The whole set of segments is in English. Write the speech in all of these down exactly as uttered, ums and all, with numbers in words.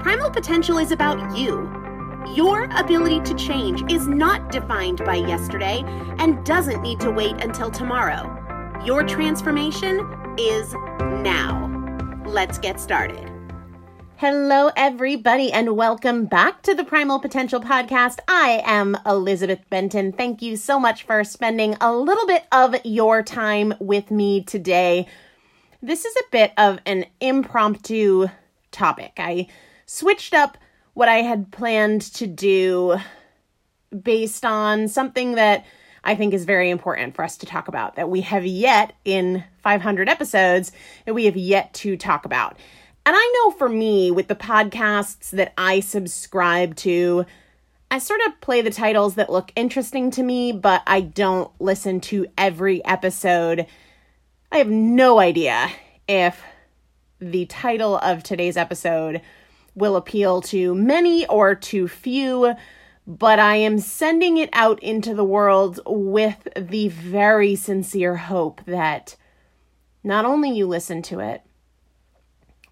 Primal Potential is about you. Your ability to change is not defined by yesterday and doesn't need to wait until tomorrow. Your transformation is now. Let's get started. Hello, everybody, and welcome back to the Primal Potential Podcast. I am Elizabeth Benton. Thank you so much for spending a little bit of your time with me today. This is a bit of an impromptu topic. I switched up what I had planned to do based on something that I think is very important for us to talk about, that we have yet in five hundred episodes that we have yet to talk about. And I know for me, with the podcasts that I subscribe to, I sort of play the titles that look interesting to me, but I don't listen to every episode. I have no idea if the title of today's episode will appeal to many or to few, but I am sending it out into the world with the very sincere hope that not only you listen to it,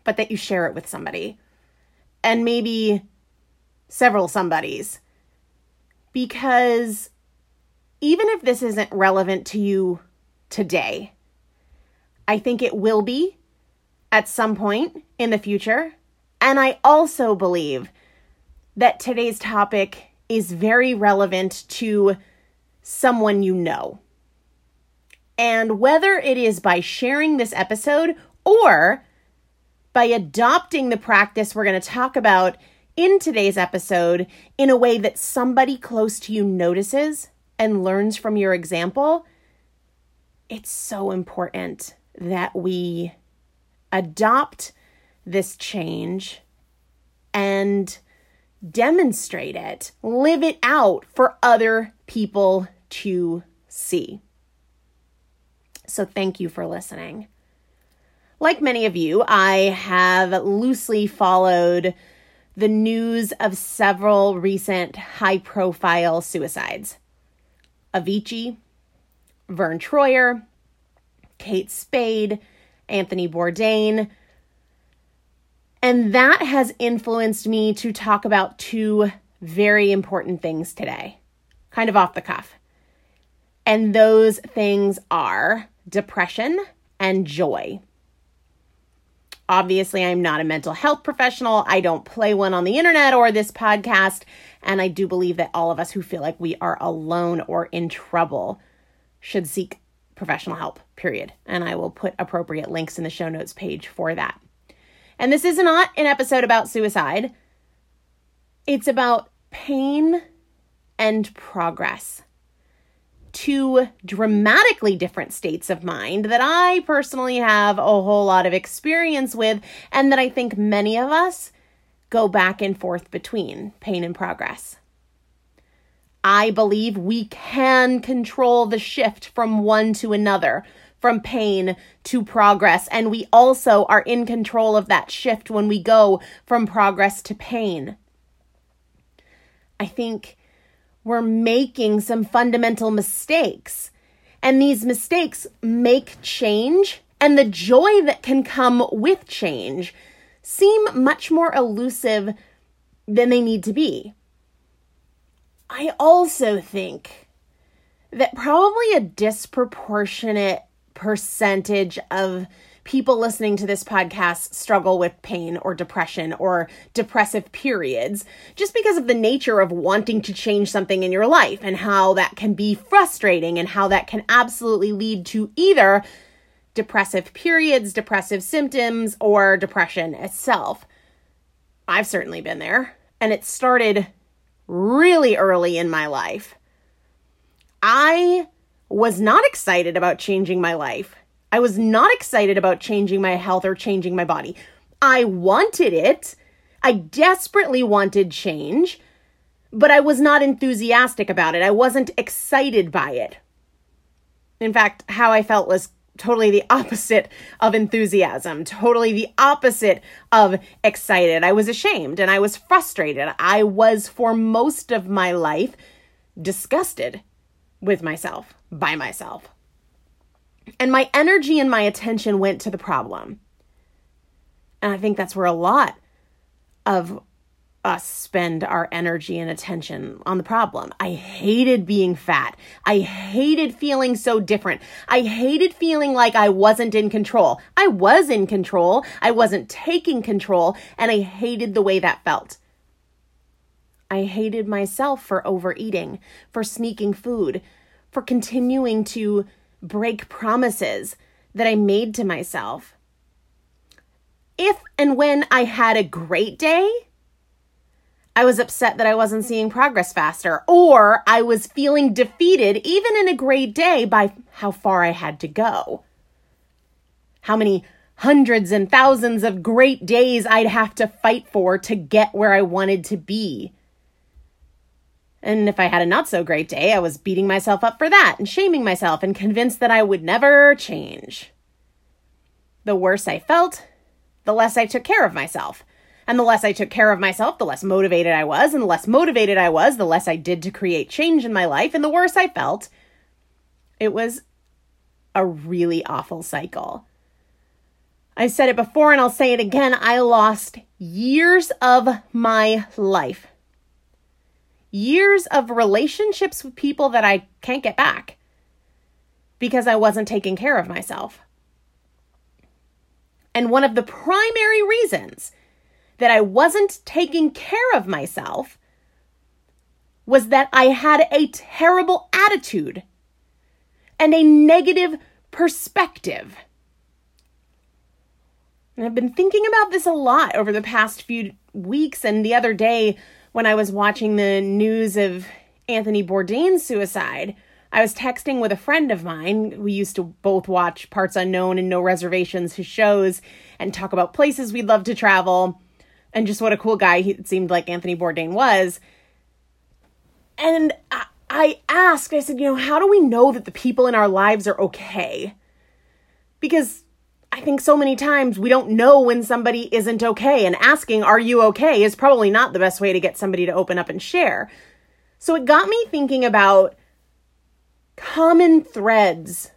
but that you share it with somebody, and maybe several somebodies, because even if this isn't relevant to you today, I think it will be at some point in the future. And I also believe that today's topic is very relevant to someone you know. And whether it is by sharing this episode or by adopting the practice we're going to talk about in today's episode in a way that somebody close to you notices and learns from your example, it's so important that we adopt this change and demonstrate it, live it out for other people to see. So thank you for listening. Like many of you, I have loosely followed the news of several recent high-profile suicides. Avicii, Vern Troyer, Kate Spade, Anthony Bourdain. And that has influenced me to talk about two very important things today, kind of off the cuff. And those things are depression and joy. Obviously, I'm not a mental health professional. I don't play one on the internet or this podcast. And I do believe that all of us who feel like we are alone or in trouble should seek professional help, period. And I will put appropriate links in the show notes page for that. And this is not an episode about suicide. It's about pain and progress. Two dramatically different states of mind that I personally have a whole lot of experience with, and that I think many of us go back and forth between, pain and progress. I believe we can control the shift from one to another, from pain to progress, and we also are in control of that shift when we go from progress to pain. I think we're making some fundamental mistakes, and these mistakes make change and the joy that can come with change seem much more elusive than they need to be. I also think that probably a disproportionate percentage of people listening to this podcast struggle with pain or depression or depressive periods just because of the nature of wanting to change something in your life and how that can be frustrating and how that can absolutely lead to either depressive periods, depressive symptoms, or depression itself. I've certainly been there, and it started really early in my life. I was not excited about changing my life. I was not excited about changing my health or changing my body. I wanted it. I desperately wanted change, but I was not enthusiastic about it. I wasn't excited by it. In fact, how I felt was totally the opposite of enthusiasm, totally the opposite of excited. I was ashamed and I was frustrated. I was, for most of my life, disgusted with myself, by myself. And my energy and my attention went to the problem. And I think that's where a lot of us spend our energy and attention on the problem. I hated being fat. I hated feeling so different. I hated feeling like I wasn't in control. I was in control. I wasn't taking control. And I hated the way that felt. I hated myself for overeating, for sneaking food, for continuing to break promises that I made to myself. If and when I had a great day, I was upset that I wasn't seeing progress faster, or I was feeling defeated, even in a great day, by how far I had to go. How many hundreds and thousands of great days I'd have to fight for to get where I wanted to be. And if I had a not so great day, I was beating myself up for that and shaming myself and convinced that I would never change. The worse I felt, the less I took care of myself. And the less I took care of myself, the less motivated I was. And the less motivated I was, the less I did to create change in my life. And the worse I felt. It was a really awful cycle. I've said it before and I'll say it again. I lost years of my life. Years of relationships with people that I can't get back because I wasn't taking care of myself. And one of the primary reasons that I wasn't taking care of myself was that I had a terrible attitude and a negative perspective. And I've been thinking about this a lot over the past few weeks, and the other day when I was watching the news of Anthony Bourdain's suicide, I was texting with a friend of mine. We used to both watch Parts Unknown and No Reservations, his shows, and talk about places we'd love to travel and just what a cool guy he, it seemed like Anthony Bourdain was. And I, I asked, I said, you know, how do we know that the people in our lives are okay? Because I think so many times we don't know when somebody isn't okay, and asking, are you okay, is probably not the best way to get somebody to open up and share. So it got me thinking about common threads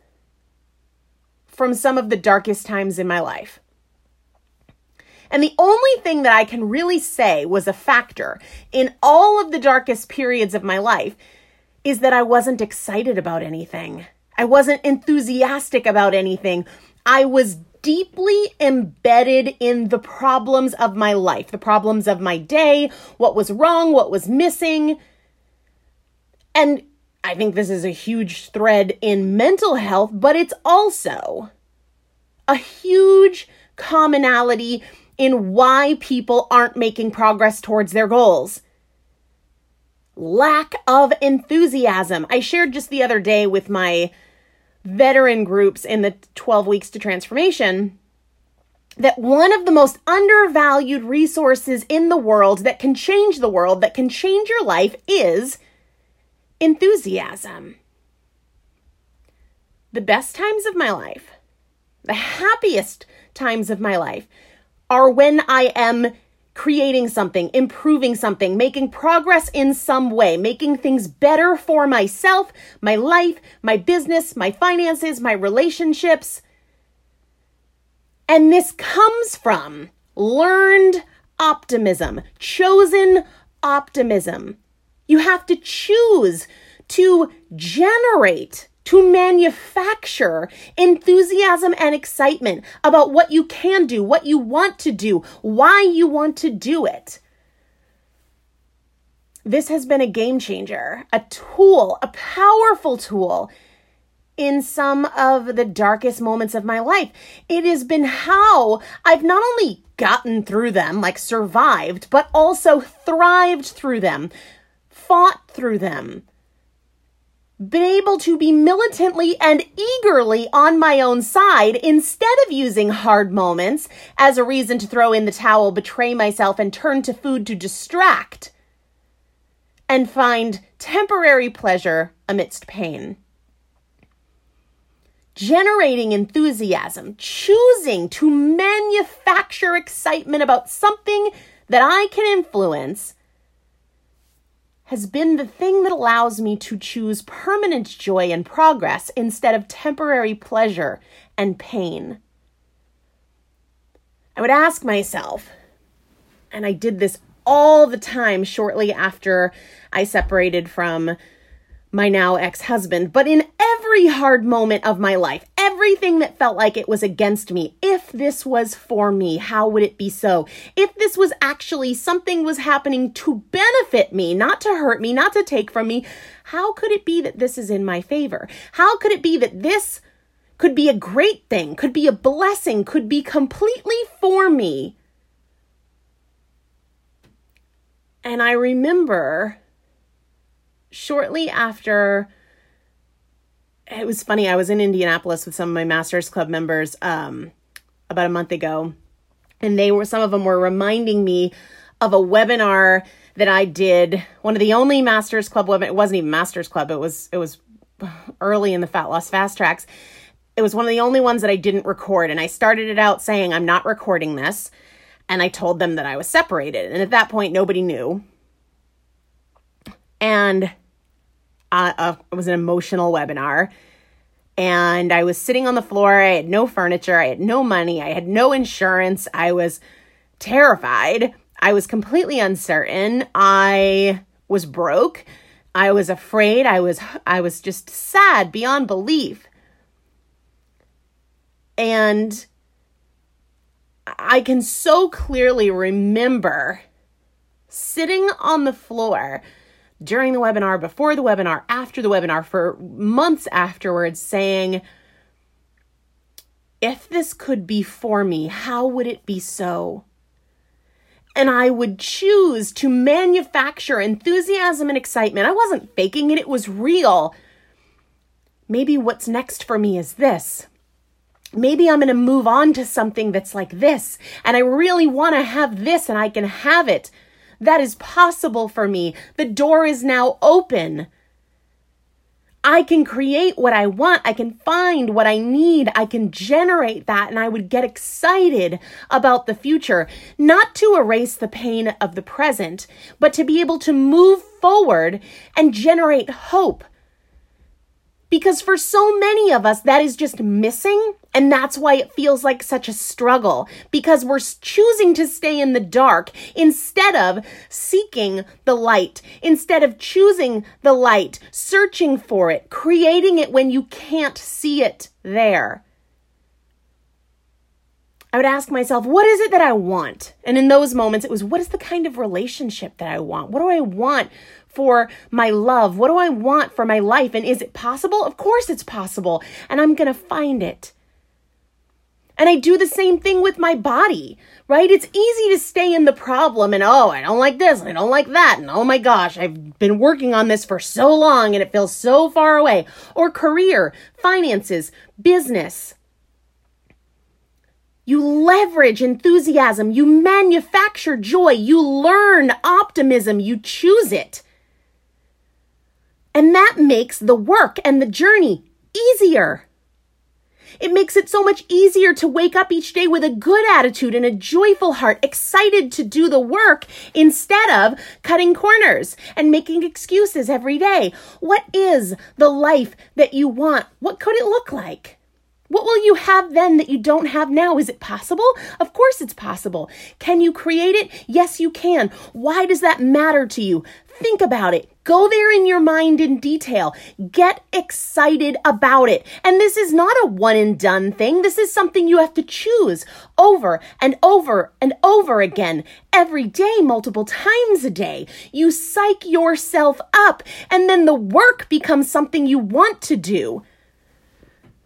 from some of the darkest times in my life. And the only thing that I can really say was a factor in all of the darkest periods of my life is that I wasn't excited about anything. I wasn't enthusiastic about anything. I was deeply embedded in the problems of my life, the problems of my day, what was wrong, what was missing. And I think this is a huge thread in mental health, but it's also a huge commonality in why people aren't making progress towards their goals. Lack of enthusiasm. I shared just the other day with my veteran groups in the twelve weeks to transformation that one of the most undervalued resources in the world that can change the world, that can change your life, is enthusiasm. The best times of my life, the happiest times of my life, are when I am creating something, improving something, making progress in some way, making things better for myself, my life, my business, my finances, my relationships. And this comes from learned optimism, chosen optimism. You have to choose to generate, to manufacture enthusiasm and excitement about what you can do, what you want to do, why you want to do it. This has been a game changer, a tool, a powerful tool in some of the darkest moments of my life. It has been how I've not only gotten through them, like survived, but also thrived through them, fought through them, been able to be militantly and eagerly on my own side instead of using hard moments as a reason to throw in the towel, betray myself, and turn to food to distract and find temporary pleasure amidst pain. Generating enthusiasm, choosing to manufacture excitement about something that I can influence, has been the thing that allows me to choose permanent joy and progress instead of temporary pleasure and pain. I would ask myself, and I did this all the time shortly after I separated from my now ex-husband, but in every hard moment of my life, everything that felt like it was against me, if this was for me, how would it be so? If this was actually something was happening to benefit me, not to hurt me, not to take from me, how could it be that this is in my favor? How could it be that this could be a great thing, could be a blessing, could be completely for me? And I remember shortly after, it was funny, I was in Indianapolis with some of my Masters Club members um, about a month ago, and they were, some of them were reminding me of a webinar that I did, one of the only Masters Club webinars. It wasn't even Masters Club, it was it was early in the Fat Loss Fast Tracks. It was one of the only ones that I didn't record, and I started it out saying, I'm not recording this, and I told them that I was separated, and at that point, nobody knew, and uh, uh, it was an emotional webinar, and I was sitting on the floor, I had no furniture, I had no money, I had no insurance, I was terrified, I was completely uncertain, I was broke, I was afraid, I was I was just sad beyond belief. And I can so clearly remember sitting on the floor during the webinar, before the webinar, after the webinar, for months afterwards, saying, if this could be for me, how would it be so? And I would choose to manufacture enthusiasm and excitement. I wasn't faking it. It was real. Maybe what's next for me is this. Maybe I'm going to move on to something that's like this. And I really want to have this and I can have it. That is possible for me. The door is now open. I can create what I want. I can find what I need. I can generate that. And I would get excited about the future, not to erase the pain of the present, but to be able to move forward and generate hope. Because for so many of us, that is just missing. And that's why it feels like such a struggle, because we're choosing to stay in the dark instead of seeking the light, instead of choosing the light, searching for it, creating it when you can't see it there. I would ask myself, what is it that I want? And in those moments, it was, what is the kind of relationship that I want? What do I want for my love? What do I want for my life? And is it possible? Of course it's possible. And I'm going to find it. And I do the same thing with my body, right? It's easy to stay in the problem and, oh, I don't like this, and I don't like that, and oh my gosh, I've been working on this for so long and it feels so far away. Or career, finances, business. You leverage enthusiasm, you manufacture joy, you learn optimism, you choose it. And that makes the work and the journey easier. It makes it so much easier to wake up each day with a good attitude and a joyful heart, excited to do the work instead of cutting corners and making excuses every day. What is the life that you want? What could it look like? What will you have then that you don't have now? Is it possible? Of course it's possible. Can you create it? Yes, you can. Why does that matter to you? Think about it. Go there in your mind in detail. Get excited about it. And this is not a one and done thing. This is something you have to choose over and over and over again every day, multiple times a day. You psych yourself up, and then the work becomes something you want to do.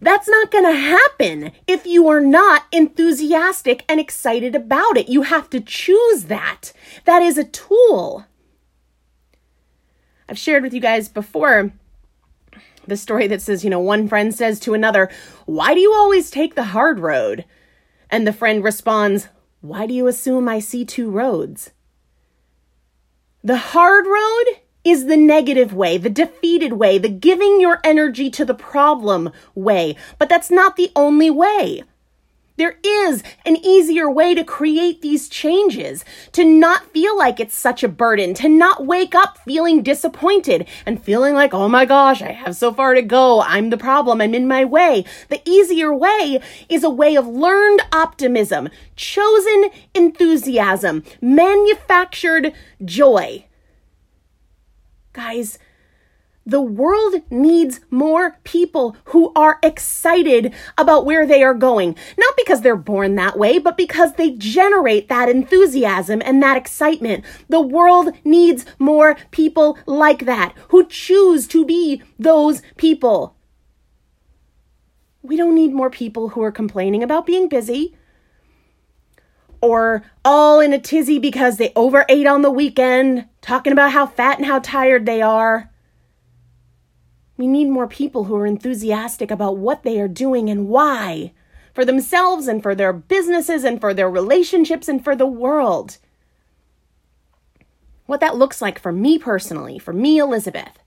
That's not going to happen if you are not enthusiastic and excited about it. You have to choose that. That is a tool. I've shared with you guys before the story that says, you know, one friend says to another, why do you always take the hard road? And the friend responds, why do you assume I see two roads? The hard road is the negative way, the defeated way, the giving your energy to the problem way. But that's not the only way. There is an easier way to create these changes, to not feel like it's such a burden, to not wake up feeling disappointed and feeling like, oh my gosh, I have so far to go. I'm the problem. I'm in my way. The easier way is a way of learned optimism, chosen enthusiasm, manufactured joy. Guys, the world needs more people who are excited about where they are going. Not because they're born that way, but because they generate that enthusiasm and that excitement. The world needs more people like that, who choose to be those people. We don't need more people who are complaining about being busy, or all in a tizzy because they overate on the weekend, talking about how fat and how tired they are. We need more people who are enthusiastic about what they are doing and why, for themselves and for their businesses and for their relationships and for the world. What that looks like for me personally, for me, Elizabeth.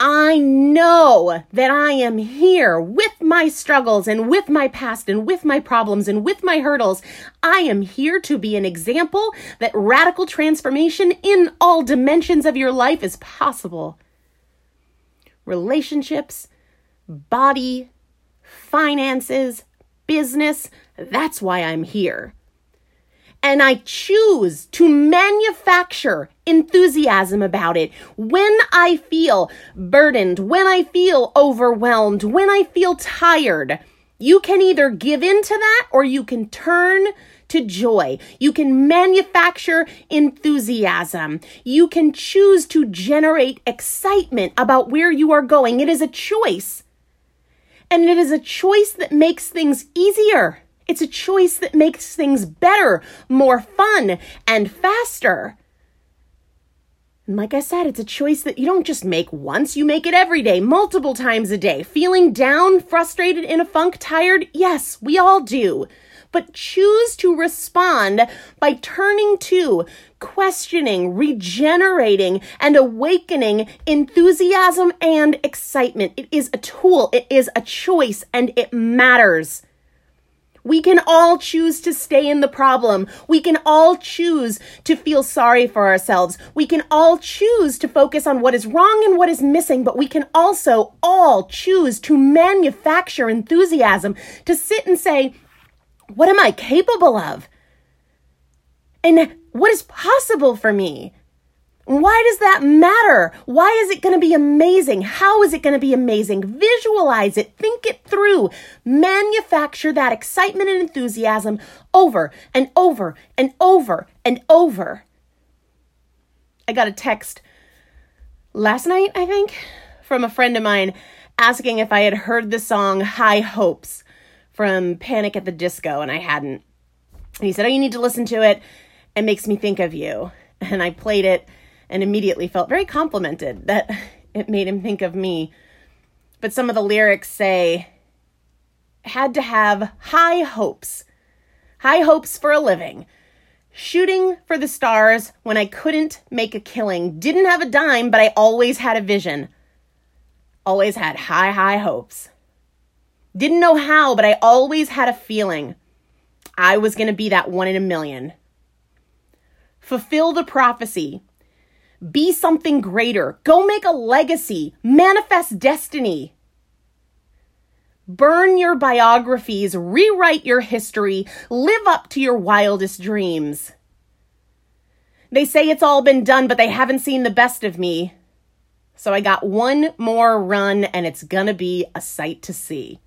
I know that I am here with my struggles and with my past and with my problems and with my hurdles. I am here to be an example that radical transformation in all dimensions of your life is possible. Relationships, body, finances, business, that's why I'm here. And I choose to manufacture enthusiasm about it. When I feel burdened, when I feel overwhelmed, when I feel tired, you can either give in to that or you can turn to joy. You can manufacture enthusiasm. You can choose to generate excitement about where you are going. It is a choice. And it is a choice that makes things easier. It's a choice that makes things better, more fun, and faster. And like I said, it's a choice that you don't just make once. You make it every day, multiple times a day. Feeling down, frustrated, in a funk, tired? Yes, we all do. But choose to respond by turning to, questioning, regenerating, and awakening enthusiasm and excitement. It is a tool. It is a choice, and it matters. We can all choose to stay in the problem. We can all choose to feel sorry for ourselves. We can all choose to focus on what is wrong and what is missing, but we can also all choose to manufacture enthusiasm, to sit and say, what am I capable of? And what is possible for me? Why does that matter? Why is it going to be amazing? How is it going to be amazing? Visualize it. Think it through. Manufacture that excitement and enthusiasm over and over and over and over. I got a text last night, I think, from a friend of mine asking if I had heard the song High Hopes from Panic at the Disco, and I hadn't. And he said, oh, you need to listen to it. It makes me think of you. And I played it. And immediately felt very complimented that it made him think of me. But some of the lyrics say, had to have high hopes, high hopes for a living, shooting for the stars when I couldn't make a killing, didn't have a dime, but I always had a vision, always had high, high hopes, didn't know how, but I always had a feeling I was going to be that one in a million. Fulfill the prophecy. Be something greater. Go make a legacy. Manifest destiny. Burn your biographies. Rewrite your history. Live up to your wildest dreams. They say it's all been done, but they haven't seen the best of me. So I got one more run, and it's gonna be a sight to see.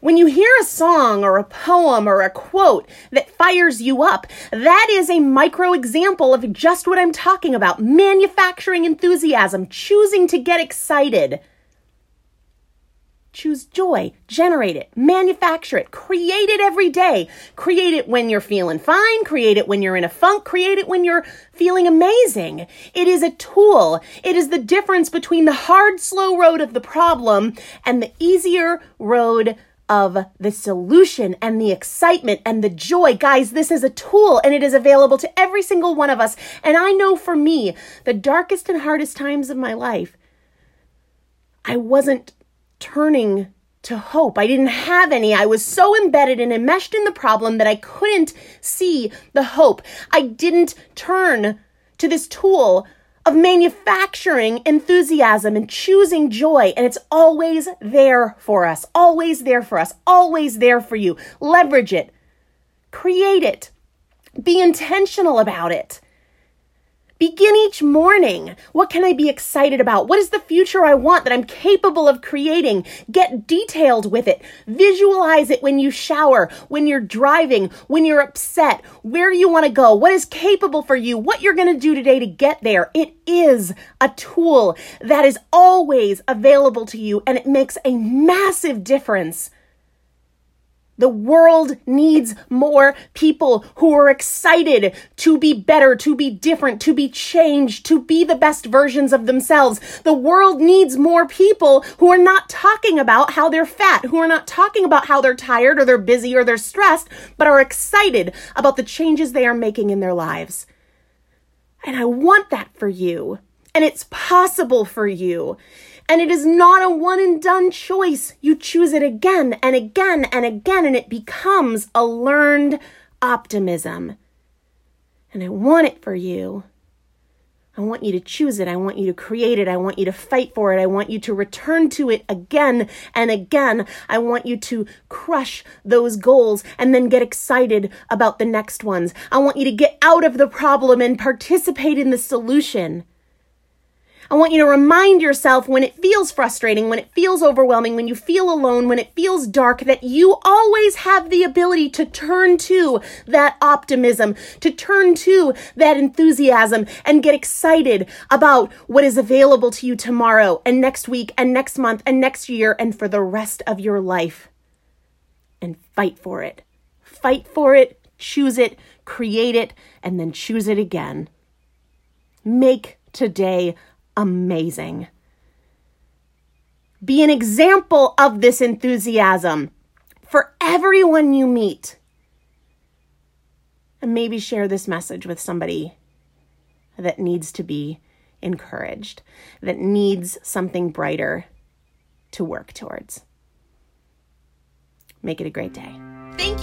When you hear a song or a poem or a quote that fires you up, that is a micro example of just what I'm talking about. Manufacturing enthusiasm, choosing to get excited. Choose joy, generate it, manufacture it, create it every day. Create it when you're feeling fine, create it when you're in a funk, create it when you're feeling amazing. It is a tool. It is the difference between the hard, slow road of the problem and the easier road of the solution and the excitement and the joy. Guys, this is a tool and it is available to every single one of us. And I know for me, the darkest and hardest times of my life, I wasn't turning to hope. I didn't have any. I was so embedded and enmeshed in the problem that I couldn't see the hope. I didn't turn to this tool of manufacturing enthusiasm and choosing joy. And it's always there for us, always there for us, always there for you. Leverage it, create it, be intentional about it. Begin each morning. What can I be excited about? What is the future I want that I'm capable of creating? Get detailed with it. Visualize it when you shower, when you're driving, when you're upset, where you want to go, what is capable for you, what you're going to do today to get there. It is a tool that is always available to you, and it makes a massive difference The world needs more people who are excited to be better, to be different, to be changed, to be the best versions of themselves. The world needs more people who are not talking about how they're fat, who are not talking about how they're tired or they're busy or they're stressed, but are excited about the changes they are making in their lives. And I want that for you. And it's possible for you. And it is not a one and done choice. You choose it again and again and again, and it becomes a learned optimism. And I want it for you. I want you to choose it. I want you to create it. I want you to fight for it. I want you to return to it again and again. I want you to crush those goals and then get excited about the next ones. I want you to get out of the problem and participate in the solution. I want you to remind yourself when it feels frustrating, when it feels overwhelming, when you feel alone, when it feels dark, that you always have the ability to turn to that optimism, to turn to that enthusiasm and get excited about what is available to you tomorrow and next week and next month and next year and for the rest of your life. And fight for it. Fight for it, choose it, create it, and then choose it again. Make today amazing. Be an example of this enthusiasm for everyone you meet. And maybe share this message with somebody that needs to be encouraged, that needs something brighter to work towards. Make it a great day. Thank